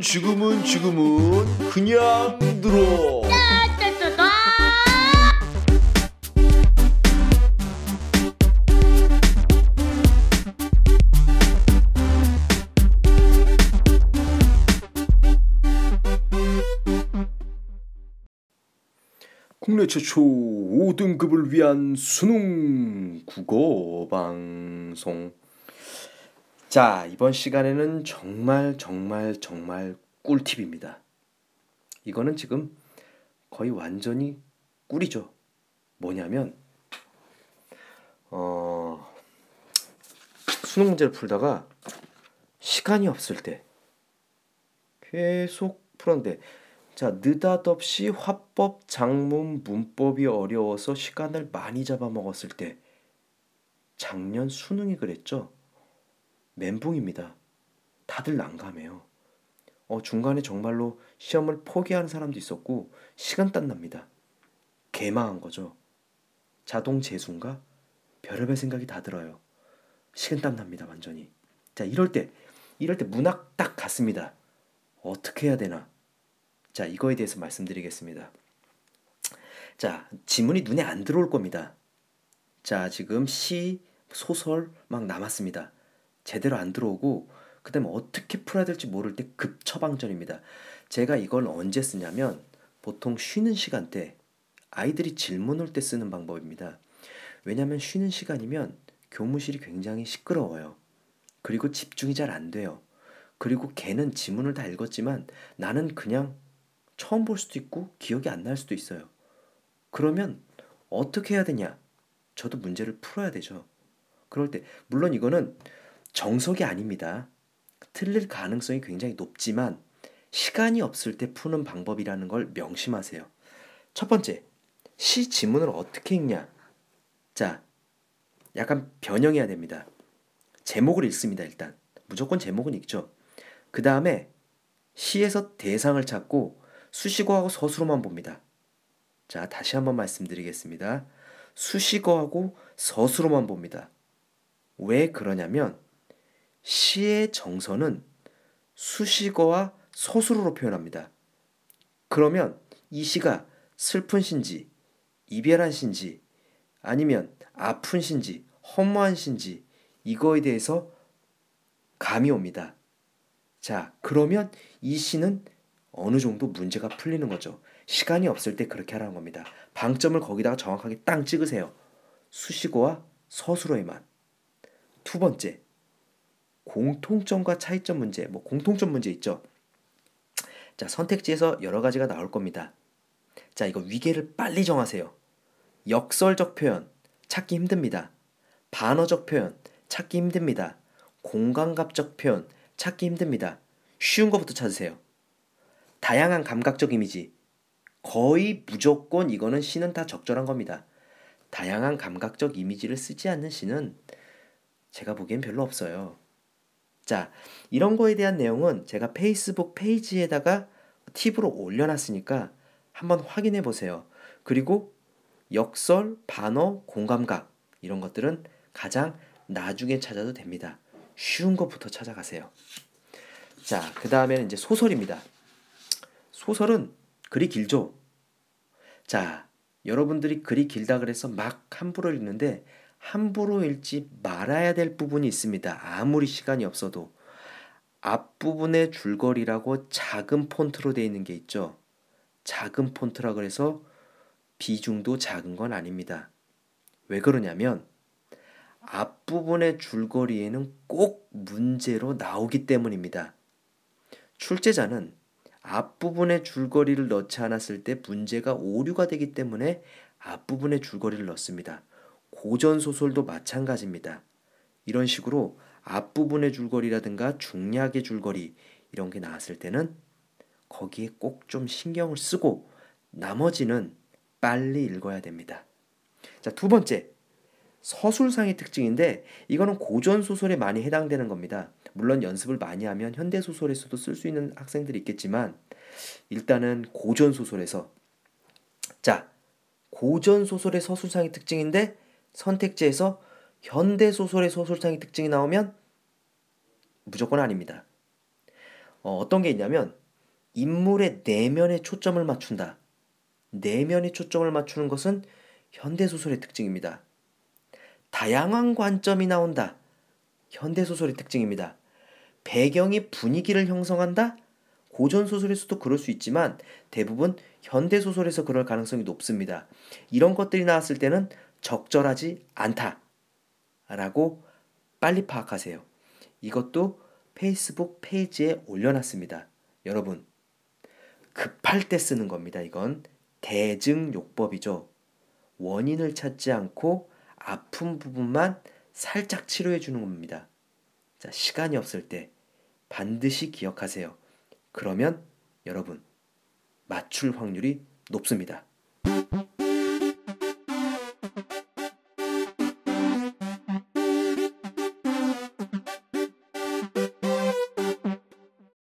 죽음은 그냥 들어. 국내 최초 5등급을 위한 수능 국어 방송. 자, 이번 시간에는 정말 꿀팁입니다. 이거는 지금 거의 완전히 꿀이죠. 뭐냐면 수능 문제를 풀다가 시간이 없을 때 계속 풀었는데, 자, 느닷없이 화법, 작문, 문법이 어려워서 시간을 많이 잡아먹었을 때, 작년 수능이 그랬죠. 멘붕입니다. 다들 난감해요. 중간에 정말로 시험을 포기하는 사람도 있었고, 시간 땀납니다. 개망한 거죠. 자동 재수인가? 별의별 생각이 다 들어요. 시간 땀납니다, 완전히. 자, 이럴 때 문학 딱 갔습니다. 어떻게 해야 되나? 자, 이거에 대해서 말씀드리겠습니다. 자, 지문이 눈에 안 들어올 겁니다. 자, 지금 시, 소설 막 남았습니다. 제대로 안 들어오고, 그 다음에 어떻게 풀어야 될지 모를 때 급 처방전입니다. 제가 이걸 언제 쓰냐면, 보통 쉬는 시간 때, 아이들이 질문 올 때 쓰는 방법입니다. 왜냐면 쉬는 시간이면 교무실이 굉장히 시끄러워요. 그리고 집중이 잘 안 돼요. 그리고 걔는 지문을 다 읽었지만 나는 그냥 처음 볼 수도 있고 기억이 안 날 수도 있어요. 그러면 어떻게 해야 되냐? 저도 문제를 풀어야 되죠. 그럴 때, 물론 이거는 정석이 아닙니다. 틀릴 가능성이 굉장히 높지만 시간이 없을 때 푸는 방법이라는 걸 명심하세요. 첫 번째, 시 지문을 어떻게 읽냐? 자, 약간 변형해야 됩니다. 제목을 읽습니다, 일단. 무조건 제목은 읽죠. 그 다음에 시에서 대상을 찾고 수식어하고 서술어만 봅니다. 자, 다시 한번 말씀드리겠습니다. 수식어하고 서술어만 봅니다. 왜 그러냐면 시의 정서는 수식어와 서술어로 표현합니다. 그러면 이 시가 슬픈 시인지, 이별한 시인지, 아니면 아픈 시인지, 허무한 시인지, 이거에 대해서 감이 옵니다. 자, 그러면 이 시는 어느 정도 문제가 풀리는 거죠. 시간이 없을 때 그렇게 하라는 겁니다. 방점을 거기다가 정확하게 땅 찍으세요. 수식어와 서술어에만. 두 번째, 공통점과 차이점 문제. 공통점 문제 있죠. 자, 선택지에서 여러 가지가 나올 겁니다. 자, 이거 위계를 빨리 정하세요. 역설적 표현 찾기 힘듭니다. 반어적 표현 찾기 힘듭니다. 공감각적 표현 찾기 힘듭니다. 쉬운 거부터 찾으세요. 다양한 감각적 이미지, 거의 무조건 이거는 시는 다 적절한 겁니다. 다양한 감각적 이미지를 쓰지 않는 시는 제가 보기엔 별로 없어요. 자, 이런 거에 대한 내용은 제가 페이스북 페이지에다가 팁으로 올려놨으니까 한번 확인해 보세요. 그리고 역설, 반어, 공감각 이런 것들은 가장 나중에 찾아도 됩니다. 쉬운 것부터 찾아가세요. 자, 그 다음에는 이제 소설입니다. 소설은 글이 길죠. 자, 여러분들이 글이 길다 그래서 막 함부로 읽는데, 함부로 읽지 말아야 될 부분이 있습니다. 아무리 시간이 없어도 앞부분의 줄거리라고 작은 폰트로 되어 있는 게 있죠. 작은 폰트라 그래서 비중도 작은 건 아닙니다. 왜 그러냐면 앞부분의 줄거리에는 꼭 문제로 나오기 때문입니다. 출제자는 앞부분의 줄거리를 넣지 않았을 때 문제가 오류가 되기 때문에 앞부분의 줄거리를 넣습니다. 고전소설도 마찬가지입니다. 이런 식으로 앞부분의 줄거리라든가 중략의 줄거리 이런 게 나왔을 때는 거기에 꼭 좀 신경을 쓰고 나머지는 빨리 읽어야 됩니다. 자, 두 번째, 서술상의 특징인데 이거는 고전소설에 많이 해당되는 겁니다. 물론 연습을 많이 하면 현대소설에서도 쓸 수 있는 학생들이 있겠지만 일단은 고전소설에서, 자, 고전소설의 서술상의 특징인데 선택지에서 현대소설의 서술상의 특징이 나오면 무조건 아닙니다. 어떤 게 있냐면 인물의 내면에 초점을 맞춘다. 내면에 초점을 맞추는 것은 현대소설의 특징입니다. 다양한 관점이 나온다. 현대소설의 특징입니다. 배경이 분위기를 형성한다? 고전소설에서도 그럴 수 있지만 대부분 현대소설에서 그럴 가능성이 높습니다. 이런 것들이 나왔을 때는 적절하지 않다 라고 빨리 파악하세요. 이것도 페이스북 페이지에 올려놨습니다. 여러분, 급할 때 쓰는 겁니다. 이건 대증요법이죠. 원인을 찾지 않고 아픈 부분만 살짝 치료해주는 겁니다. 자, 시간이 없을 때 반드시 기억하세요. 그러면 여러분, 맞출 확률이 높습니다.